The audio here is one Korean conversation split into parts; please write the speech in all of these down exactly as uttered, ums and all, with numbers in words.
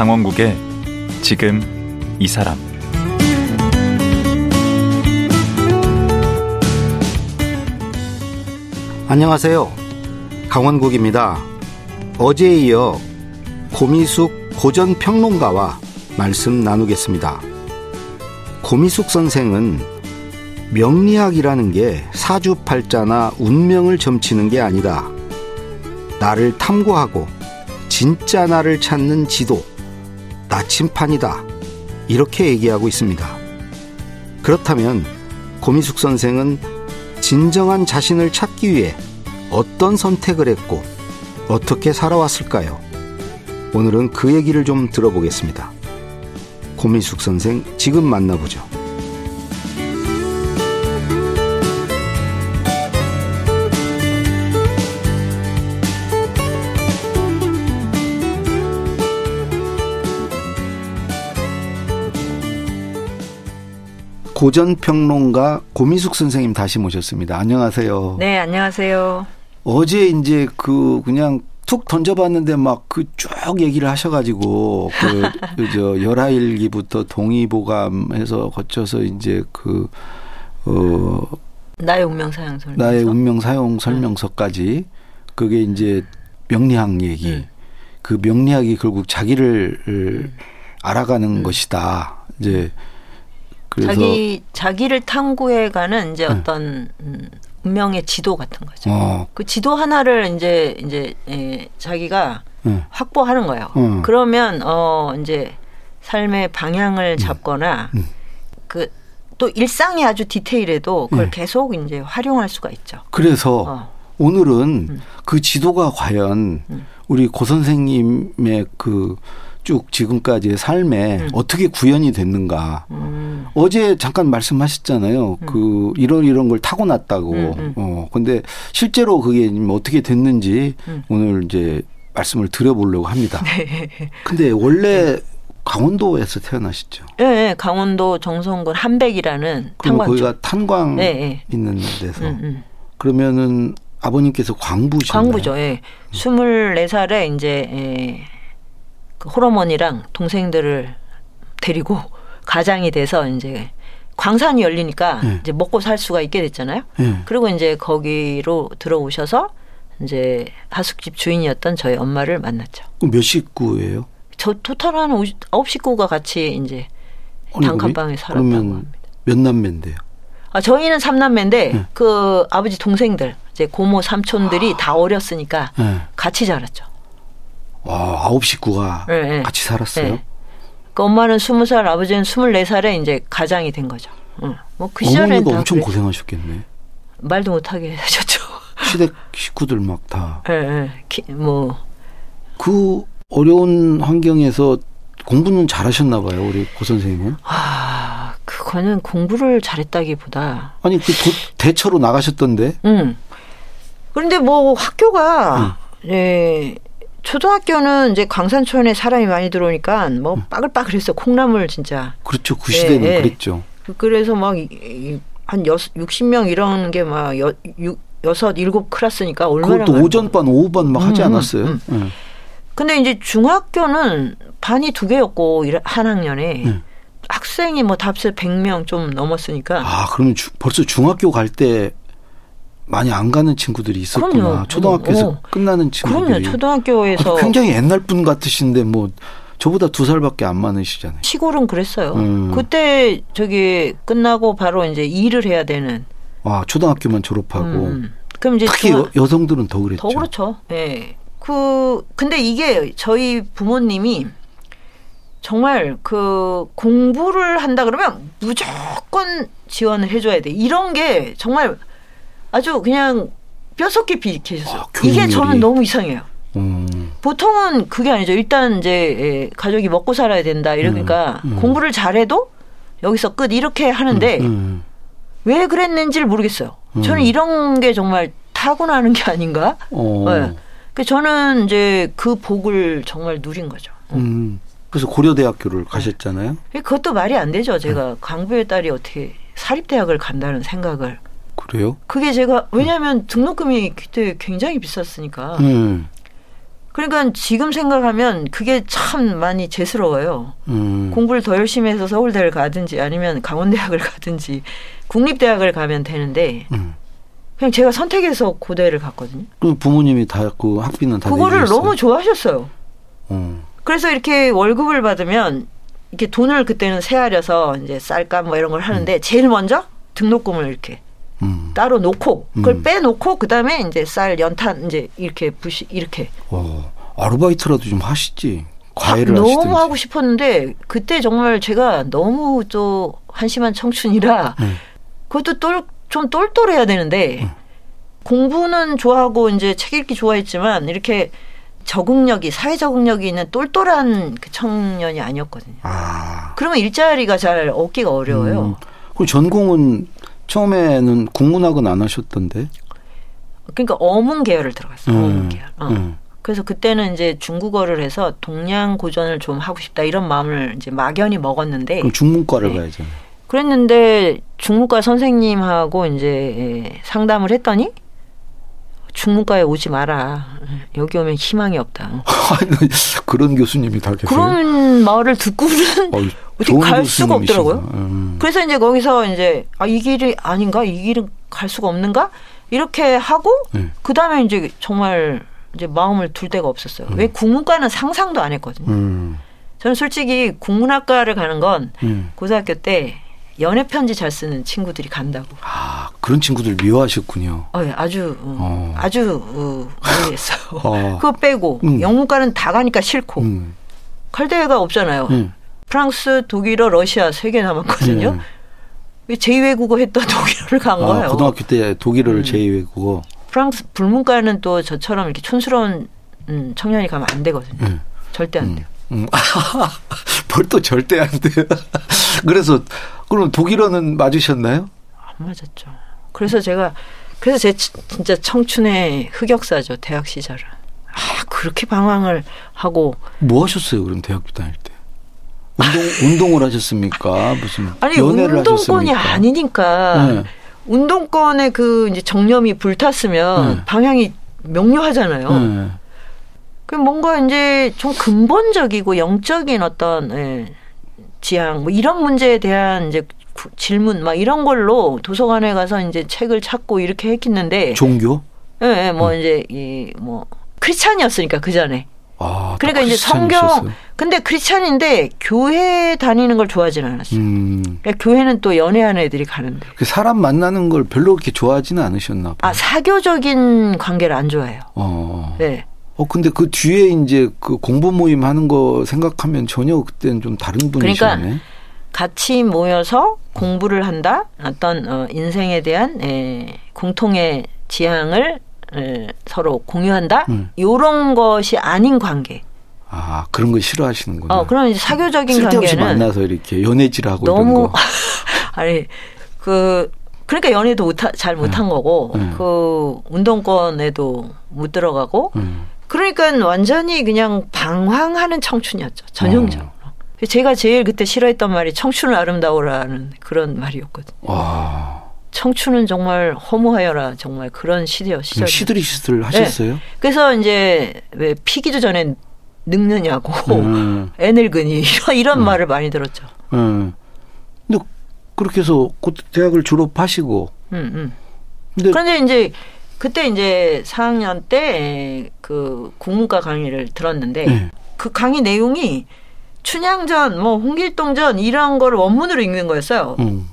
강원국의 지금 이 사람. 안녕하세요, 강원국입니다. 어제에 이어 고미숙 고전평론가와 말씀 나누겠습니다. 고미숙 선생은 명리학이라는 게 사주팔자나 운명을 점치는 게 아니다, 나를 탐구하고 진짜 나를 찾는 지도, 나침판이다, 이렇게 얘기하고 있습니다. 그렇다면 고미숙 선생은 진정한 자신을 찾기 위해 어떤 선택을 했고 어떻게 살아왔을까요? 오늘은 그 얘기를 좀 들어보겠습니다. 고미숙 선생 지금 만나보죠. 고전평론가 고미숙 선생님 다시 모셨습니다. 안녕하세요. 네, 안녕하세요. 어제 이제 그 그냥 툭 던져봤는데 막 그 쭉 얘기를 하셔가지고 그 저 열하일기부터 동의보감해서 거쳐서 이제 그 어 나의 운명 사용 설명서. 나의 운명 사용 설명서까지 그게 이제 명리학 얘기. 음. 그 명리학이 결국 자기를 음. 알아가는 음. 것이다. 이제. 그래서 자기 자기를 탐구해가는 이제 어떤 네. 운명의 지도 같은 거죠. 어. 그 지도 하나를 이제 이제 예, 자기가 네. 확보하는 거예요. 어. 그러면 어 이제 삶의 방향을 잡거나 네. 네. 그 또 일상이 아주 디테일해도 그걸 네. 계속 이제 활용할 수가 있죠. 그래서 어. 오늘은 음. 그 지도가 과연 음. 우리 고 선생님의 그 쭉 지금까지의 삶에 음. 어떻게 구현이 됐는가. 음. 어제 잠깐 말씀하셨잖아요. 음. 그 이런 이런 걸 타고났다고. 음, 음. 어, 근데 실제로 그게 어떻게 됐는지 음. 오늘 이제 말씀을 드려보려고 합니다. 네. 근데 원래 네. 강원도에서 태어나셨죠? 네, 네. 강원도 정선군 한백이라는 탄광. 거기가 탄광 네, 네. 있는 데서. 음, 음. 그러면은 아버님께서 광부셨나요? 광부죠. 예. 음. 스물네 살에 이제. 예. 그 홀어머니랑 동생들을 데리고 가장이 돼서 이제 광산이 열리니까 네. 이제 먹고 살 수가 있게 됐잖아요. 네. 그리고 이제 거기로 들어오셔서 이제 하숙집 주인이었던 저희 엄마를 만났죠. 몇 식구예요? 저 토탈 한 아홉 식구가 같이 이제 아니, 단칸방에 살았다고 합니다. 몇 남매인데요? 아, 저희는 삼 남매인데 네. 그 아버지 동생들, 이제 고모 삼촌들이 아. 다 어렸으니까 네. 같이 자랐죠. 와, 아홉 식구가 네, 네. 같이 살았어요? 네. 그러니까 엄마는 스무 살, 아버지는 스물네 살에 이제 가장이 된 거죠. 응. 뭐 그 시절에는 어머니가 엄청 그랬죠. 고생하셨겠네. 말도 못하게 하셨죠. 시댁 식구들 막 다. 네, 네. 뭐. 그 어려운 환경에서 공부는 잘하셨나 봐요, 우리 고 선생님은. 아, 그거는 공부를 잘했다기보다. 아니, 그 도, 대처로 나가셨던데. 응. 그런데 뭐 학교가 응. 예. 초등학교는 이제 광산촌에 사람이 많이 들어오니까 뭐 빠글빠글했어. 콩나물 진짜. 그렇죠. 그 시대는 예, 예. 그랬죠. 그래서 막 한 육십 명 이런 게 막 여섯, 일곱 클래스니까 얼마나. 그것도 오전반, 오후반 막 음, 하지 않았어요? 음, 음. 예. 근데 이제 중학교는 반이 두 개였고, 한 학년에. 예. 학생이 뭐 답세 백 명 좀 넘었으니까. 아, 그러면 주, 벌써 중학교 갈 때. 많이 안 가는 친구들이 있었구나. 그럼요. 초등학교에서 오. 끝나는 친구들이. 그럼요. 초등학교에서. 아, 굉장히 옛날 분 같으신데 뭐 저보다 두 살밖에 안 많으시잖아요. 시골은 그랬어요. 음. 그때 저기 끝나고 바로 이제 일을 해야 되는. 아, 초등학교만 졸업하고. 음. 그럼 이제 특히 중학... 여, 여성들은 더 그랬죠. 더 그렇죠. 예. 네. 그 근데 이게 저희 부모님이 정말 그 공부를 한다 그러면 무조건 지원을 해줘야 돼. 이런 게 정말. 아주 그냥 뼛속깊이 익히셨어요. 아, 이게 저는 너무 이상해요. 음. 보통은 그게 아니죠. 일단 이제 가족이 먹고 살아야 된다 이러니까 음. 음. 공부를 잘해도 여기서 끝 이렇게 하는데 음. 음. 왜 그랬는지를 모르겠어요. 음. 저는 이런 게 정말 타고나는 게 아닌가. 어. 네. 그래서 저는 이제 그 복을 정말 누린 거죠. 음. 그래서 고려대학교를 가셨잖아요. 그것도 말이 안 되죠. 제가 강부의 딸이 어떻게 사립대학을 간다는 생각을. 그래요? 그게 제가 왜냐하면 등록금이 그때 굉장히 비쌌으니까. 음. 그러니까 지금 생각하면 그게 참 많이 죄스러워요. 음. 공부를 더 열심히 해서 서울대를 가든지 아니면 강원대학을 가든지 국립대학을 가면 되는데 음. 그냥 제가 선택해서 고대를 갔거든요. 그럼 부모님이 다 그 학비는 다 그거를 내주셨어요? 너무 좋아하셨어요. 음. 그래서 이렇게 월급을 받으면 이렇게 돈을 그때는 세아려서 이제 쌀값 뭐 이런 걸 하는데 음. 제일 먼저 등록금을 이렇게 음. 따로 놓고 그걸 음. 빼놓고 그 다음에 이제 쌀 연탄 이제 이렇게 부시 이렇게. 오, 아르바이트라도 좀 하시지. 과외를 아, 하시든지. 너무 하고 싶었는데 그때 정말 제가 너무 또 한심한 청춘이라 음. 그것도 똘, 좀 똘똘해야 되는데 음. 공부는 좋아하고 이제 책 읽기 좋아했지만 이렇게 적응력이 사회 적응력이 있는 똘똘한 그 청년이 아니었거든요. 아. 그러면 일자리가 잘 얻기가 어려워요. 음. 그럼 전공은 처음에는 국문학은 안 하셨던데? 그러니까 어문 계열을 들어갔어요. 음, 어문 계열. 어. 음. 그래서 그때는 이제 중국어를 해서 동양 고전을 좀 하고 싶다 이런 마음을 이제 막연히 먹었는데. 그럼 중문과를 네. 가야죠. 그랬는데 중문과 선생님하고 이제 상담을 했더니 중문과에 오지 마라. 여기 오면 희망이 없다. 그런 교수님이 다 계세요? 그런 말을 듣고는 어이, 어떻게 갈 수가 없더라고요. 음. 그래서 이제 거기서 이제 아, 이 길이 아닌가? 이 길은 갈 수가 없는가? 이렇게 하고 네. 그다음에 이제 정말 이제 마음을 둘 데가 없었어요. 음. 왜 국문과는 상상도 안 했거든요. 음. 저는 솔직히 국문학과를 가는 건 음. 고등학교 때 연애 편지 잘 쓰는 친구들이 간다고. 아, 그런 친구들 미워하셨군요. 어, 예, 아주 어. 아주 어, 모르겠어요. 어. 그거 빼고 음. 영문과는 다 가니까 싫고 음. 갈 데가 없잖아요. 음. 프랑스, 독일어, 러시아 세 개 남았거든요. 음. 제이 외국어 했던 독일어를 간 아, 거예요. 고등학교 때 독일어를 음. 제이 외국어. 프랑스 불문과는 또 저처럼 이렇게 촌스러운 음, 청년이 가면 안 되거든요. 음. 절대 안 음. 돼요. 음. 벌도 절대 안 돼요. 그래서 그럼 독일어는 맞으셨나요? 안 맞았죠. 그래서 제가 그래서 제 진짜 청춘의 흑역사죠. 대학 시절은. 아 그렇게 방황을 하고. 뭐 하셨어요? 그럼 대학교 다닐 때? 운동, 운동을 하셨습니까? 무슨 아니, 연애를 운동권이 하셨습니까? 운동권이 아니니까. 네. 운동권의 그 이제 정념이 불탔으면 네. 방향이 명료하잖아요. 네. 그 뭔가 이제 좀 근본적이고 영적인 어떤 예, 지향 뭐 이런 문제에 대한 이제 구, 질문 막 이런 걸로 도서관에 가서 이제 책을 찾고 이렇게 했겠는데 종교? 예, 예 뭐 음. 이제 이 뭐 크리스찬이었으니까 그 전에. 아, 그러니까 이제 성경. 있었어요? 근데 크리스찬인데 교회 다니는 걸 좋아하진 않았어요. 음. 그러니까 교회는 또 연애하는 애들이 가는데. 그 사람 만나는 걸 별로 그렇게 좋아하지는 않으셨나 봐요. 아 사교적인 관계를 안 좋아해요. 어. 네. 어 근데 그 뒤에 이제 그 공부 모임 하는 거 생각하면 전혀 그때는 좀 다른 분이셨네. 그러니까 같이 모여서 공부를 한다. 어떤 어, 인생에 대한 에, 공통의 지향을 에, 서로 공유한다. 음. 이런 것이 아닌 관계. 아 그런 거 싫어하시는구나. 어 그럼 이제 사교적인 쓸데없이 관계는 만나서 이렇게 연애질하고 너무 이런 거. 아니 그. 그러니까 연애도 못 하, 잘 못한 네. 거고 네. 그 운동권에도 못 들어가고 음. 그러니까 완전히 그냥 방황하는 청춘이었죠. 전형적으로. 어. 제가 제일 그때 싫어했던 말이 청춘을 아름다워라는 그런 말이었거든요. 와. 청춘은 정말 허무하여라. 정말 그런 시대요. 시절. 시들이시들 하셨어요? 네. 그래서 이제 왜 피기도 전에 늙느냐고 음. 애늙으니 이런, 이런 음. 말을 많이 들었죠. 음. 근데 그렇게 해서 곧 대학을 졸업하시고. 음, 음. 근데 그런데 이제 그때 이제 사 학년 때 그 국문과 강의를 들었는데 네. 그 강의 내용이 춘향전, 뭐 홍길동전 이런 걸 원문으로 읽는 거였어요. 음.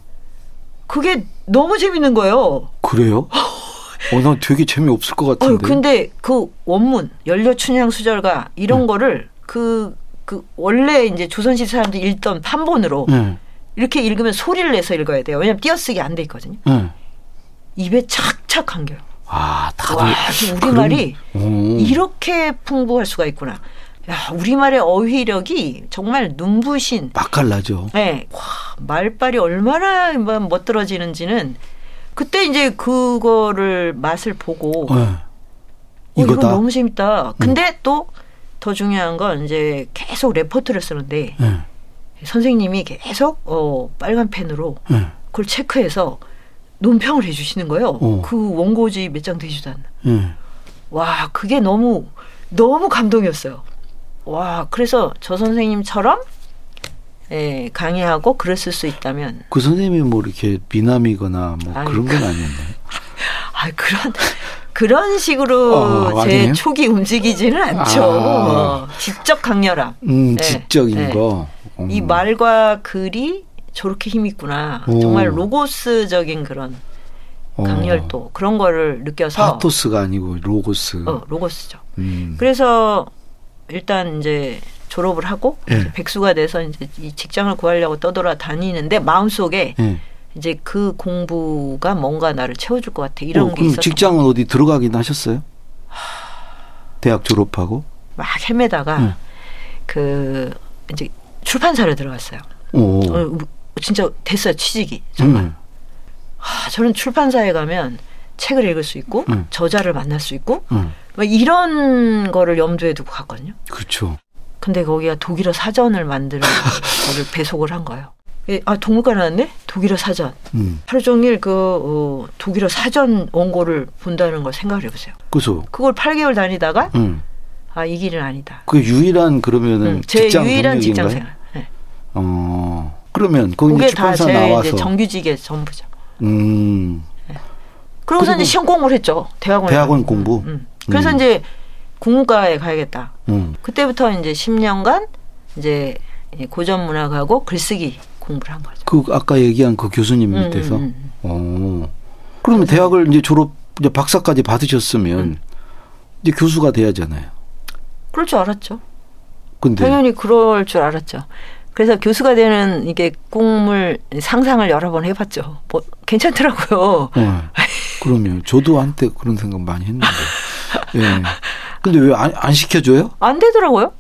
그게 너무 재밌는 거예요. 그래요? 어, 난 되게 재미없을 것 같은데. 어, 근데 그 원문, 연려춘향 수절가 이런 음. 거를 그, 그 원래 이제 조선시 사람들이 읽던 판본으로 음. 이렇게 읽으면 소리를 내서 읽어야 돼요. 왜냐하면 띄어쓰기 안 돼 있거든요. 응. 입에 착착 감겨요. 아, 다들. 와, 우리말이 그런... 이렇게 풍부할 수가 있구나. 야, 우리말의 어휘력이 정말 눈부신. 맛깔나죠. 네. 와, 말빨이 얼마나 멋들어지는지는 그때 이제 그거를 맛을 보고. 네. 어, 이거 너무 재밌다. 근데 응. 또 더 중요한 건 이제 계속 레포트를 쓰는데. 응. 선생님이 계속 어, 빨간 펜으로 네. 그걸 체크해서 논평을 해 주시는 거예요. 오. 그 원고지 몇 장 되지도 않나. 네. 와 그게 너무 너무 감동이었어요. 와, 그래서 저 선생님처럼 예, 강의하고 그랬을 수 있다면. 그 선생님이 뭐 이렇게 미남이거나 뭐 아니, 그런 건 아니었나요? 아, 그런 그런 식으로 어, 제 아니에요? 촉이 움직이지는 않죠. 아. 어, 지적 강렬함. 음, 예, 지적인 예. 거. 음. 이 말과 글이 저렇게 힘 있구나. 오. 정말 로고스적인 그런 강렬도 어. 그런 거를 느껴서. 파토스가 아니고 로고스. 어, 로고스죠. 음. 그래서 일단 이제 졸업을 하고 예. 백수가 돼서 이제 이 직장을 구하려고 떠돌아다니는데 마음속에 예. 이제 그 공부가 뭔가 나를 채워줄 것 같아 이런 어, 게 있었어요. 직장은 어디 들어가긴 하셨어요? 하... 대학 졸업하고 막 헤매다가 예. 그 이제 출판사를 들어갔어요. 오. 진짜 됐어요 취직이 정말. 음. 하, 저는 출판사에 가면 책을 읽을 수 있고 음. 저자를 만날 수 있고 음. 막 이런 거를 염두에 두고 갔거든요. 그렇죠. 근데 거기가 독일어 사전을 만드는 거를 배속을 한 거예요. 아, 동물과 나왔네? 독일어 사전. 음. 하루 종일 그 어, 독일어 사전 원고를 본다는 걸 생각을 해보세요. 그죠. 그걸 팔 개월 다니다가 음. 아, 이 길은 아니다. 그게 유일한 그러면은 음, 제 직장 유일한 직장 생활. 네. 어, 그러면 거기 이제 출판사 나와서. 그게 다 제 정규직의 전부죠. 음. 네. 그러고서 이제 시험 공부를 했죠. 대학원. 대학원 공부. 음. 음. 그래서 음. 이제 국문과에 가야겠다. 음. 그때부터 이제 십 년간 이제 고전 문학하고 글쓰기 공부를 한 거죠. 그 아까 얘기한 그 교수님 밑에서. 음, 음, 음. 오. 그러면 대학을 이제 졸업 이제 박사까지 받으셨으면 음. 이제 교수가 돼야잖아요. 그럴 줄 알았죠. 근데 당연히 그럴 줄 알았죠. 그래서 교수가 되는 이게 꿈을 상상을 여러 번 해봤죠. 뭐 괜찮더라고요. 네. 그러면 저도 한때 그런 생각 많이 했는데. 예. 근데 왜 안 안 시켜줘요? 안 되더라고요.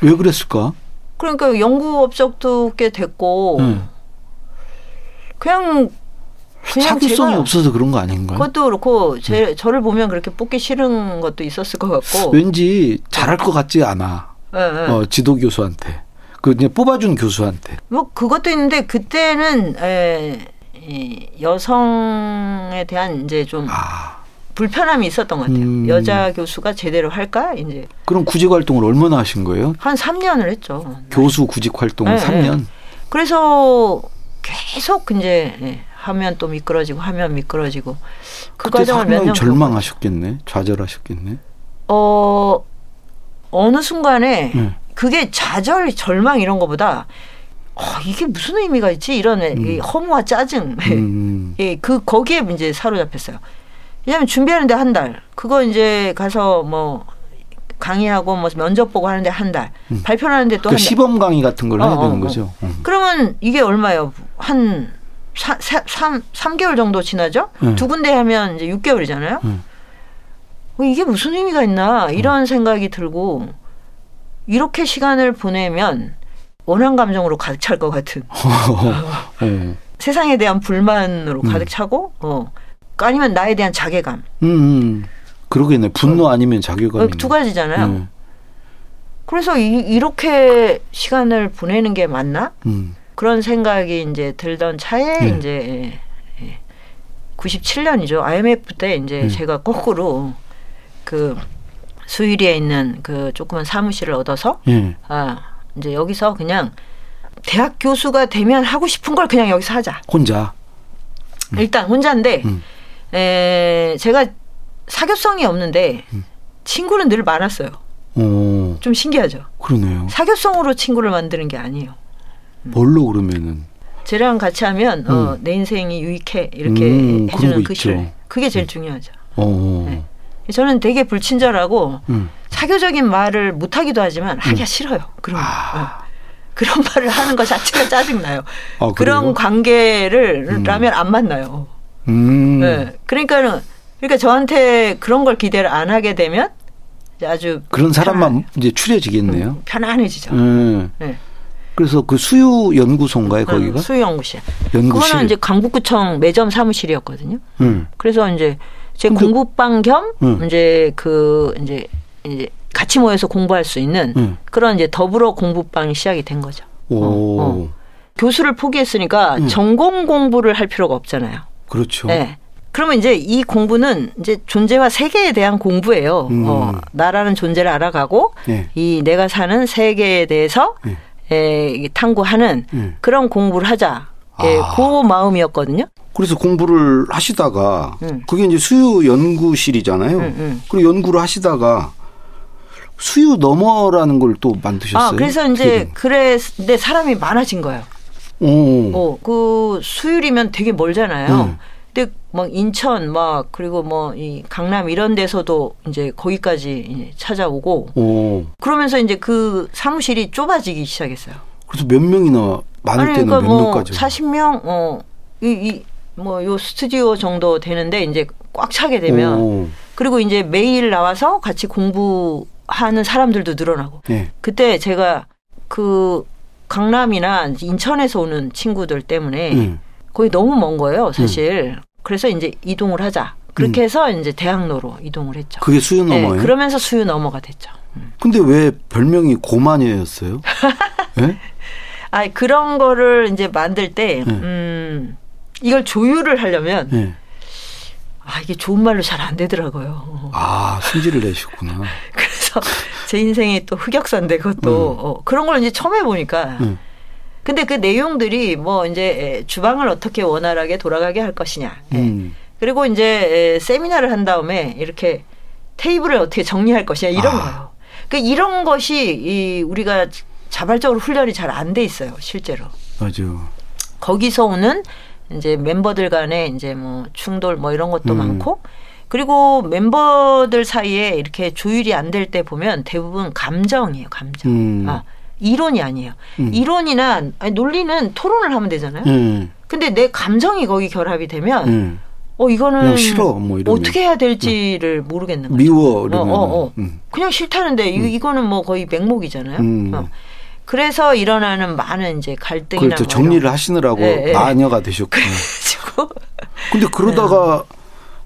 왜 그랬을까? 그러니까 연구 업적도 꽤 됐고 음. 그냥, 그냥 사교성이 없어서 그런 거 아닌가요? 그것도 그렇고 제, 음. 저를 보면 그렇게 뽑기 싫은 것도 있었을 것 같고 왠지 잘할 것 같지 않아. 네, 네. 어, 지도 교수한테 그 이제 뽑아준 교수한테 뭐 그것도 있는데 그때는 에, 이 여성에 대한 이제 좀 아. 불편함이 있었던 것 같아요. 음. 여자 교수가 제대로 할까? 이제. 그럼 구직 활동을 얼마나 하신 거예요? 한 삼 년을 했죠. 교수 구직 활동을 네, 삼 년? 네. 그래서 계속 이제 네. 하면 또 미끄러지고 하면 미끄러지고. 그 과정을 몇 년 절망하셨겠네. 좌절하셨겠네. 어, 어느 순간에 네. 그게 좌절, 절망 이런 것보다 어, 이게 무슨 의미가 있지? 이런 음. 허무와 짜증. 음. 예, 그 거기에 이제 사로잡혔어요. 왜냐면 준비하는데 한 달, 그거 이제 가서 뭐 강의하고 뭐 면접 보고 하는데 한 달, 음. 발표하는데 또 한 달. 그러니까 시범 강의 같은 걸 어, 해야 되는 어, 거죠. 음. 그러면 이게 얼마예요? 한 사, 사, 삼, 삼 개월 정도 지나죠? 음. 두 군데 하면 이제 육 개월이잖아요? 음. 이게 무슨 의미가 있나 이런 음. 생각이 들고 이렇게 시간을 보내면 원한 감정으로 가득 찰 것 같은. 네. 세상에 대한 불만으로 음. 가득 차고, 어. 아니면 나에 대한 자괴감. 음, 음. 그러겠네. 분노 아니면 자괴감. 두 가지잖아요. 음. 그래서 이, 이렇게 시간을 보내는 게 맞나? 음. 그런 생각이 이제 들던 차에 네. 이제 구십칠 년이죠. 아이엠에프 때 이제 네. 제가 거꾸로 그 수유리에 있는 그 조그만 사무실을 얻어서 네. 아, 이제 여기서 그냥 대학 교수가 되면 하고 싶은 걸 그냥 여기서 하자. 혼자. 음. 일단 혼자인데 음. 에, 제가 사교성이 없는데 음. 친구는 늘 많았어요. 오. 좀 신기하죠. 그러네요. 사교성으로 친구를 만드는 게 아니에요. 음. 뭘로 그러면은? 쟤랑 같이 하면 음. 어, 내 인생이 유익해 이렇게 음, 해주는 그 실. 그게 제일 음. 중요하죠. 네. 저는 되게 불친절하고 음. 사교적인 말을 못하기도 하지만 하기가 음. 싫어요. 그럼. 아. 어. 그런 말을 하는 것 자체가 짜증나요. 아, 그런 관계를 음. 라면 안 만나요. 음. 네. 그러니까, 그러니까 저한테 그런 걸 기대를 안 하게 되면 아주 그런 사람만 편안해요. 이제 추려지겠네요. 음, 편안해지죠. 음. 네. 그래서 그 수유 연구소인가요, 거기가? 음, 수유 연구실. 연구실. 그거는 이제 강북구청 매점 사무실이었거든요. 음. 그래서 이제 제 공부방 겸 음. 이제 그 이제 이제 같이 모여서 공부할 수 있는 음. 그런 이제 더불어 공부방이 시작이 된 거죠. 오. 어. 교수를 포기했으니까 음. 전공 공부를 할 필요가 없잖아요. 그렇죠. 네. 그러면 이제 이 공부는 이제 존재와 세계에 대한 공부예요. 음. 어, 나라는 존재를 알아가고 네. 이 내가 사는 세계에 대해서 네. 에, 탐구하는 네. 그런 공부를 하자. 아. 예, 그 마음이었거든요. 그래서 공부를 하시다가 음. 그게 이제 수유 연구실이잖아요. 음, 음. 그리고 연구를 하시다가 수유 너머라는 걸 또 만드셨어요. 아, 그래서 이제 그랬는데 사람이 많아진 거예요. 오. 어, 그 수유리면 되게 멀잖아요. 음. 근데 막 인천 막 그리고 뭐 이 강남 이런 데서도 이제 거기까지 이제 찾아오고. 오. 그러면서 이제 그 사무실이 좁아지기 시작했어요. 그래서 몇 명이나 많을 아니, 때는 그러니까 몇 뭐 명까지? 사십 명 어 이 이 뭐 요 스튜디오 정도 되는데 이제 꽉 차게 되면 오. 그리고 이제 매일 나와서 같이 공부하는 사람들도 늘어나고. 네. 그때 제가 그 강남이나 인천에서 오는 친구들 때문에 음. 거의 너무 먼 거예요, 사실. 음. 그래서 이제 이동을 하자. 그렇게 음. 해서 이제 대학로로 이동을 했죠. 그게 수유 너머예요? 네, 그러면서 수유 너머가 됐죠. 음. 근데 왜 별명이 고마녀였어요? 네? 아, 그런 거를 이제 만들 때 네. 음, 이걸 조율을 하려면 네. 아, 이게 좋은 말로 잘 안 되더라고요. 아, 승질을 내셨구나. 그래서 제 인생이 또 흑역사인데 그것도 음. 어, 그런 걸 이제 처음 해보니까. 음. 근데 그 내용들이 뭐 이제 주방을 어떻게 원활하게 돌아가게 할 것이냐. 음. 그리고 이제 세미나를 한 다음에 이렇게 테이블을 어떻게 정리할 것이냐 이런 아. 거예요. 그러니까 이런 것이 이 우리가 자발적으로 훈련이 잘 안 돼 있어요, 실제로. 맞아요. 거기서 오는 이제 멤버들 간에 이제 뭐 충돌 뭐 이런 것도 음. 많고, 그리고 멤버들 사이에 이렇게 조율이 안 될 때 보면 대부분 감정이에요, 감정. 음. 아, 이론이 아니에요. 음. 이론이나 아니, 논리는 토론을 하면 되잖아요. 음. 근데 내 감정이 거기 결합이 되면, 음. 어 이거는 싫어, 뭐 이러면. 어떻게 해야 될지를 음. 모르겠는 거죠. 미워, 이러면. 어, 어, 어. 음. 그냥 싫다는데 음. 이거는 뭐 거의 맹목이잖아요. 음. 어. 그래서 일어나는 많은 이제 갈등이나 그걸 또 뭐 정리를 이런. 하시느라고 네, 마녀가 되셨구나. 근데 그러다가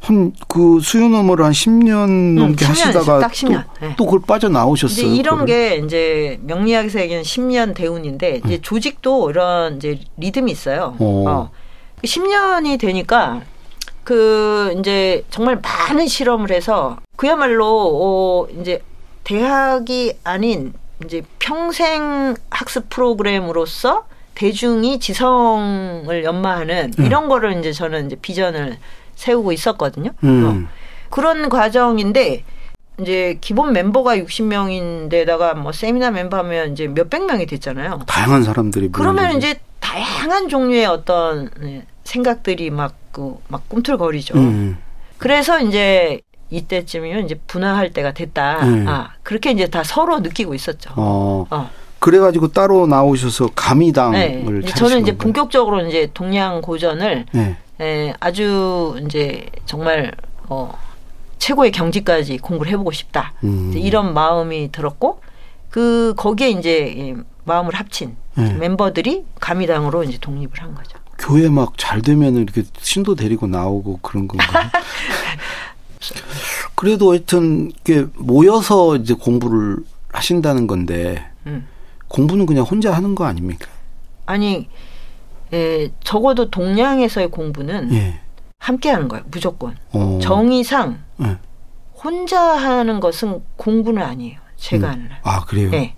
한 그 수유 너머를 한 십 년 넘게 음, 십 년, 하시다가 딱 십 년. 또, 네. 또 그걸 빠져나오셨어요. 이제 이런 그걸. 게 이제 명리학에서 얘기하는 십 년 대운인데 이제 음. 조직도 이런 이제 리듬이 있어요. 어. 십 년이 되니까 그 이제 정말 많은 실험을 해서 그야말로 어 이제 대학이 아닌 이제 평생 학습 프로그램으로서 대중이 지성을 연마하는 음. 이런 거를 이제 저는 이제 비전을 세우고 있었거든요. 음. 어. 그런 과정인데 이제 기본 멤버가 육십 명인데다가 뭐 세미나 멤버 하면 이제 몇백 명이 됐잖아요. 다양한 사람들이. 그러면 이제 다양한 종류의 어떤 생각들이 막 그 막 꿈틀거리죠. 음. 그래서 이제 이때쯤이면 이제 분화할 때가 됐다. 음. 아, 그렇게 이제 다 서로 느끼고 있었죠. 어. 어. 그래가지고 따로 나오셔서 가미당을 네. 저는 이제 건가요? 본격적으로 이제 동양 고전을 네. 에, 아주 이제 정말 어, 최고의 경지까지 공부를 해보고 싶다. 음. 이런 마음이 들었고 그 거기에 이제 마음을 합친 네. 멤버들이 가미당으로 이제 독립을 한 거죠. 교회 막 잘 되면 이렇게 신도 데리고 나오고 그런 건가요? 그래도 하여튼 이렇게 모여서 이제 공부를 하신다는 건데 음. 공부는 그냥 혼자 하는 거 아닙니까? 아니 예, 적어도 동양에서의 공부는 예. 함께 하는 거예요. 무조건. 오. 정의상 예. 혼자 하는 것은 공부는 아니에요. 제가 음. 하는. 아 그래요? 예.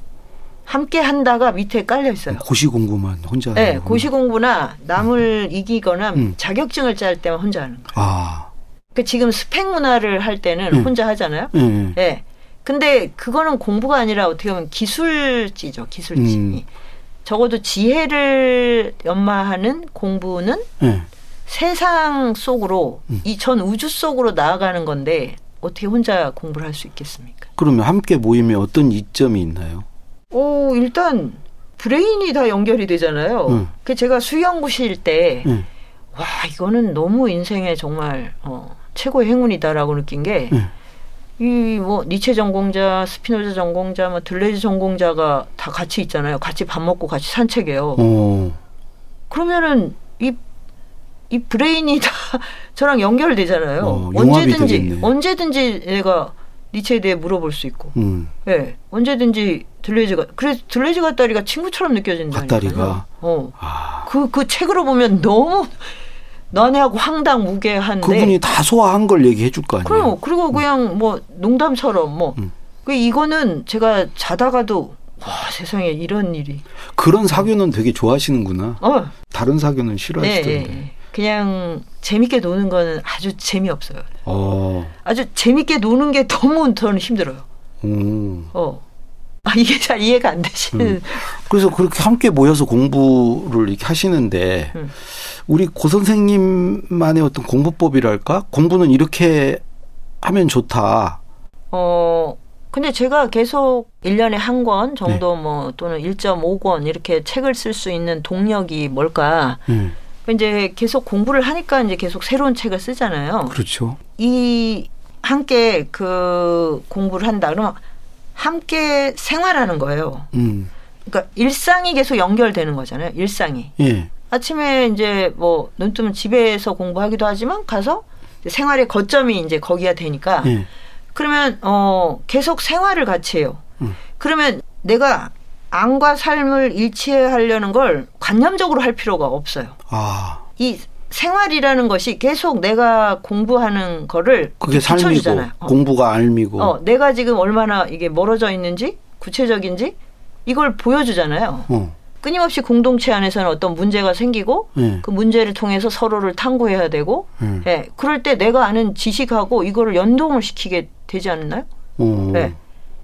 함께 한다가 밑에 깔려 있어요. 고시 공부만 혼자 하는 거예요? 네. 고시 공부나 남을 음. 이기거나 음. 자격증을 짤 때만 혼자 하는 거예요. 아. 그 지금 스펙 문화를 할 때는 음. 혼자 하잖아요. 예. 음. 네. 근데 그거는 공부가 아니라 어떻게 보면 기술지죠. 기술지. 음. 적어도 지혜를 연마하는 공부는 네. 세상 속으로 음. 이 전 우주 속으로 나아가는 건데 어떻게 혼자 공부를 할 수 있겠습니까? 그러면 함께 모이면 어떤 이점이 있나요? 오, 일단 브레인이 다 연결이 되잖아요. 음. 그 제가 수유연구실 때 음. 와, 이거는 너무 인생에 정말 어, 최고의 행운이다라고 느낀 게 음. 이 뭐 니체 전공자, 스피노자 전공자, 뭐 들레즈 전공자가 다 같이 있잖아요. 같이 밥 먹고 같이 산책해요. 오. 그러면은 이 이 브레인이 다 저랑 연결되잖아요. 어, 언제든지 언제든지 내가 니체에 대해 물어볼 수 있고, 예 음. 네, 언제든지 들레즈가 그래서 들레즈 갓다리가 친구처럼 느껴진다니까요. 갓다리가 어 그 그 아. 책으로 보면 너무 너네하고 황당무계한데 그분이 다 소화한 걸 얘기해 줄 거 아니에요. 그럼 그리고 그냥 음. 뭐 농담처럼 뭐 음. 이거는 제가 자다가도 와 세상에 이런 일이. 그런 사교는 되게 좋아하시는구나. 어. 다른 사교는 싫어하시던데. 네, 그냥 재밌게 노는 거는 아주 재미없어요. 어. 아주 재밌게 노는 게 너무 저는 힘들어요. 음. 어. 아, 이게 잘 이해가 안 되시는. 음. 그래서 그렇게 함께 모여서 공부를 이렇게 하시는데 음. 우리 고 선생님만의 어떤 공부법이랄까? 공부는 이렇게 하면 좋다. 어, 근데 제가 계속 일 년에 한 권 정도 네. 뭐 또는 일 점 오 권 이렇게 책을 쓸 수 있는 동력이 뭘까? 음. 이제 계속 공부를 하니까 이제 계속 새로운 책을 쓰잖아요. 그렇죠. 이 함께 그 공부를 한다 그러면 함께 생활하는 거예요. 음. 그러니까 일상이 계속 연결되는 거잖아요. 일상이. 예. 아침에 이제 뭐 눈 뜨면 집에서 공부하기도 하지만 가서 생활의 거점이 이제 거기가 되니까 예. 그러면 어 계속 생활을 같이 해요. 음. 그러면 내가 안과 삶을 일치하려는 걸 관념적으로 할 필요가 없어요. 아. 이 생활이라는 것이 계속 내가 공부하는 거를 그게 삶이고 어. 공부가 알미고 어, 내가 지금 얼마나 이게 멀어져 있는지 구체적인지 이걸 보여주잖아요. 어. 끊임없이 공동체 안에서는 어떤 문제가 생기고 네. 그 문제를 통해서 서로를 탐구해야 되고 네. 네. 그럴 때 내가 아는 지식하고 이거를 연동을 시키게 되지 않나요? 어. 네.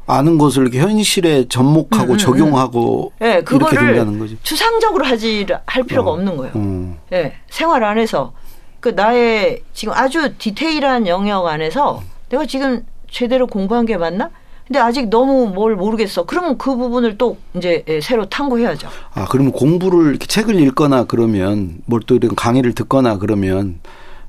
아는 것을 이렇게 현실에 접목하고 음, 음, 적용하고 음. 네, 이렇게 된다는 거지. 추상적으로 하지 할 필요가 어, 없는 거예요. 음. 네, 생활 안에서 그 나의 지금 아주 디테일한 영역 안에서 내가 지금 제대로 공부한 게 맞나? 근데 아직 너무 뭘 모르겠어. 그러면 그 부분을 또 이제 새로 탐구해야죠. 아, 그러면 공부를 이렇게 책을 읽거나 그러면 뭘 또 이런 강의를 듣거나 그러면.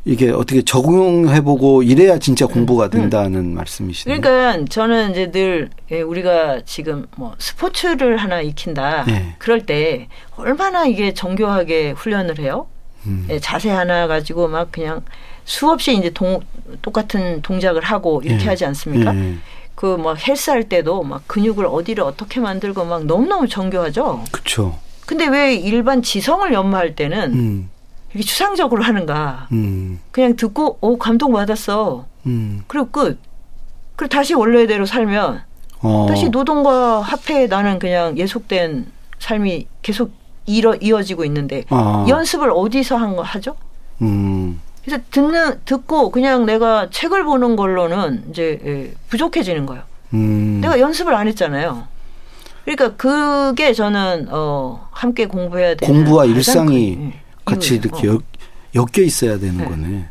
이게 어떻게 적용해보고 이래야 진짜 공부가 된다는 음. 말씀이시네요. 그러니까 저는 이제 늘 우리가 지금 뭐 스포츠를 하나 익힌다. 네. 그럴 때 얼마나 이게 정교하게 훈련을 해요. 음. 자세 하나 가지고 막 그냥 수없이 이제 동, 똑같은 동작을 하고 이렇게 네. 하지 않습니까? 네. 그 뭐 헬스 할 때도 막 근육을 어디를 어떻게 만들고 막 너무너무 정교하죠. 그렇죠. 근데 왜 일반 지성을 연마할 때는 음. 이게 추상적으로 하는가. 음. 그냥 듣고 오 감동받았어. 음. 그리고 끝. 그리고 다시 원래대로 살면 어. 다시 노동과 화폐에 나는 그냥 예속된 삶이 계속 이어, 이어지고 있는데 어. 연습을 어디서 한 거 하죠? 음. 그래서 듣는, 듣고 그냥 내가 책을 보는 걸로는 이제 부족해지는 거예요. 음. 내가 연습을 안 했잖아요. 그러니까 그게 저는 어, 함께 공부해야 되는 공부와 일상이 큰, 같이 이렇게 어. 엮, 엮여 있어야 되는 네. 거네.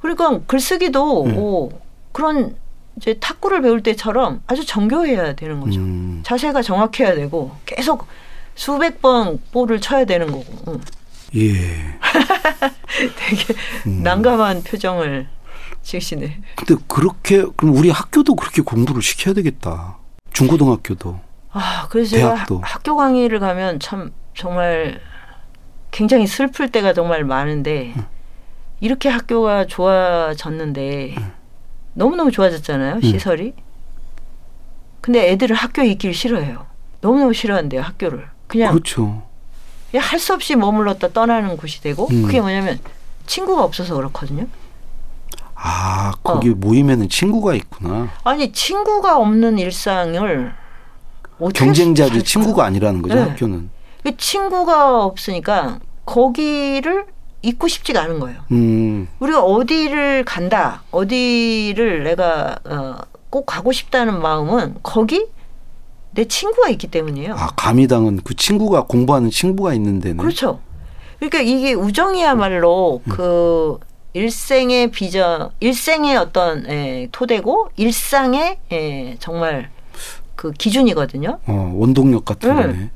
그러니까 글쓰기도 네. 오, 그런 이제 탁구를 배울 때처럼 아주 정교해야 되는 거죠. 음. 자세가 정확해야 되고 계속 수백 번 볼을 쳐야 되는 거고. 응. 예. 되게 음. 난감한 표정을 지으시네. 근데 그렇게 그럼 우리 학교도 그렇게 공부를 시켜야 되겠다. 중고등학교도. 아, 그래서 대학도. 제가 학교 강의를 가면 참 정말. 굉장히 슬플 때가 정말 많은데 응. 이렇게 학교가 좋아졌는데 응. 너무너무 좋아졌잖아요. 응. 시설이. 근데 애들은 학교에 있기를 싫어해요. 너무너무 싫어한대요. 학교를. 그냥, 그렇죠. 그냥 할 수 없이 머물렀다 떠나는 곳이 되고 응. 그게 뭐냐면 친구가 없어서 그렇거든요. 아, 거기 어. 모임에는 친구가 있구나. 아니 친구가 없는 일상을 경쟁자들이 친구가 아니라는 거죠. 네. 학교는. 친구가 없으니까 거기를 잊고 싶지가 않은 거예요. 음. 우리가 어디를 간다, 어디를 내가 어, 꼭 가고 싶다는 마음은 거기 내 친구가 있기 때문이에요. 아, 감이당은 그 친구가 공부하는 친구가 있는 데는. 그렇죠. 그러니까 이게 우정이야말로 음. 그 일생의 비전, 일생의 어떤 에, 토대고 일상의 에, 정말 그 기준이거든요. 어, 원동력 같은 음. 거네.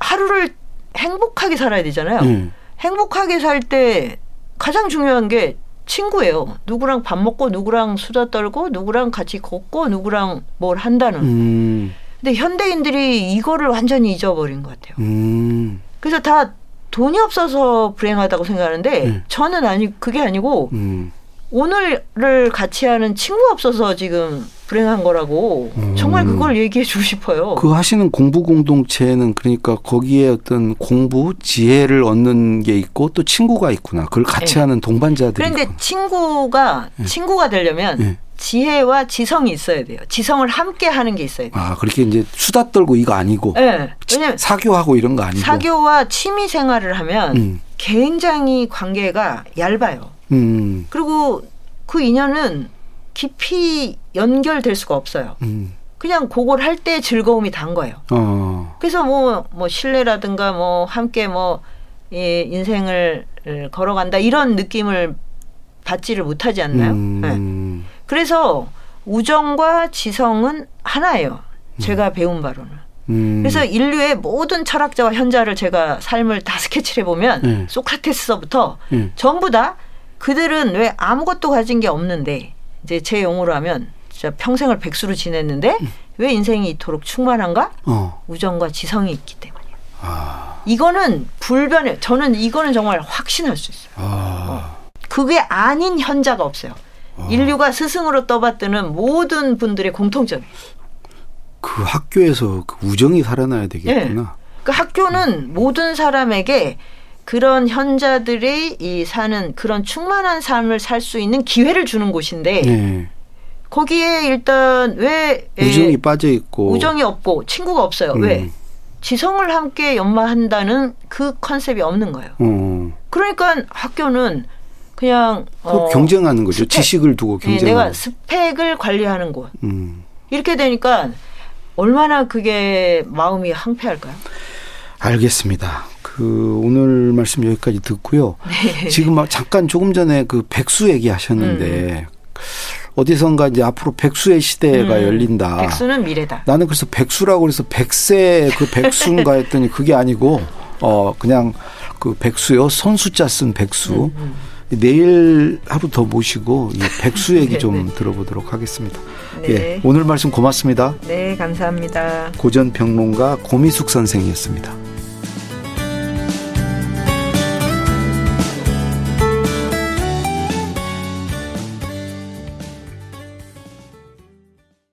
하루를 행복하게 살아야 되잖아요. 음. 행복하게 살 때 가장 중요한 게 친구예요. 누구랑 밥 먹고 누구랑 수다 떨고 누구랑 같이 걷고 누구랑 뭘 한다는. 음. 근데 현대인들이 이거를 완전히 잊어버린 것 같아요. 음. 그래서 다 돈이 없어서 불행하다고 생각하는데 음. 저는 아니 그게 아니고 음. 오늘을 같이 하는 친구가 없어서 지금 불행한 거라고 음. 정말 그걸 얘기해 주고 싶어요. 그 하시는 공부 공동체는 그러니까 거기에 어떤 공부, 지혜를 얻는 게 있고 또 친구가 있구나. 그걸 같이 네. 하는 동반자들이 그런데 있구나. 친구가 네. 친구가 되려면 네. 지혜와 지성이 있어야 돼요. 지성을 함께 하는 게 있어야 돼요. 아, 그렇게 이제 수다 떨고 이거 아니고 네. 왜냐면 사교하고 이런 거 아니고 사교와 취미 생활을 하면 음. 굉장히 관계가 얇아요. 음. 그리고 그 인연은 깊이 연결될 수가 없어요. 음. 그냥 그걸 할 때 즐거움이 단 거예요. 어. 그래서 뭐, 뭐 신뢰라든가 뭐 함께 뭐 예, 인생을 걸어간다 이런 느낌을 받지를 못하지 않나요? 음. 네. 그래서 우정과 지성은 하나예요. 제가 음. 배운 바로는. 음. 그래서 인류의 모든 철학자와 현자를 제가 삶을 다 스케치를 해보면 음. 소크라테스서부터 음. 전부 다 그들은 왜 아무것도 가진 게 없는데 이제 제 용어로 하면 진짜 평생을 백수로 지냈는데 음. 왜 인생이 이토록 충만한가? 어. 우정과 지성이 있기 때문이에요. 아. 이거는 불변해. 저는 이거는 정말 확신할 수 있어요. 아. 어. 그게 아닌 현자가 없어요. 아. 인류가 스승으로 떠받드는 모든 분들의 공통점이. 그 학교에서 그 우정이 살아나야 되겠구나. 네. 그 학교는 음. 모든 사람에게 그런 현자들이 이 사는 그런 충만한 삶을 살 수 있는 기회를 주는 곳인데 네. 거기에 일단 왜 우정이 빠져 있고 우정이 없고 친구가 없어요. 음. 왜? 지성을 함께 연마한다는 그 컨셉이 없는 거예요. 음. 그러니까 학교는 그냥 어 경쟁하는 거죠. 스펙. 지식을 두고 경쟁하는. 네, 내가 스펙을 관리하는 곳. 음. 이렇게 되니까 얼마나 그게 마음이 황폐할까요? 알겠습니다. 그 오늘 말씀 여기까지 듣고요. 네. 지금 막 잠깐 조금 전에 그 백수 얘기하셨는데 음. 어디선가 이제 앞으로 백수의 시대가 음. 열린다. 백수는 미래다. 나는 그래서 백수라고 그래서 백세 그 백수인가 했더니 그게 아니고 어 그냥 그 백수요 선수자 쓴 백수. 음. 내일 하루 더 모시고 이 백수 얘기 네, 좀 네. 들어보도록 하겠습니다. 네. 예, 오늘 말씀 고맙습니다. 네, 감사합니다. 고전평론가 고미숙 선생이었습니다.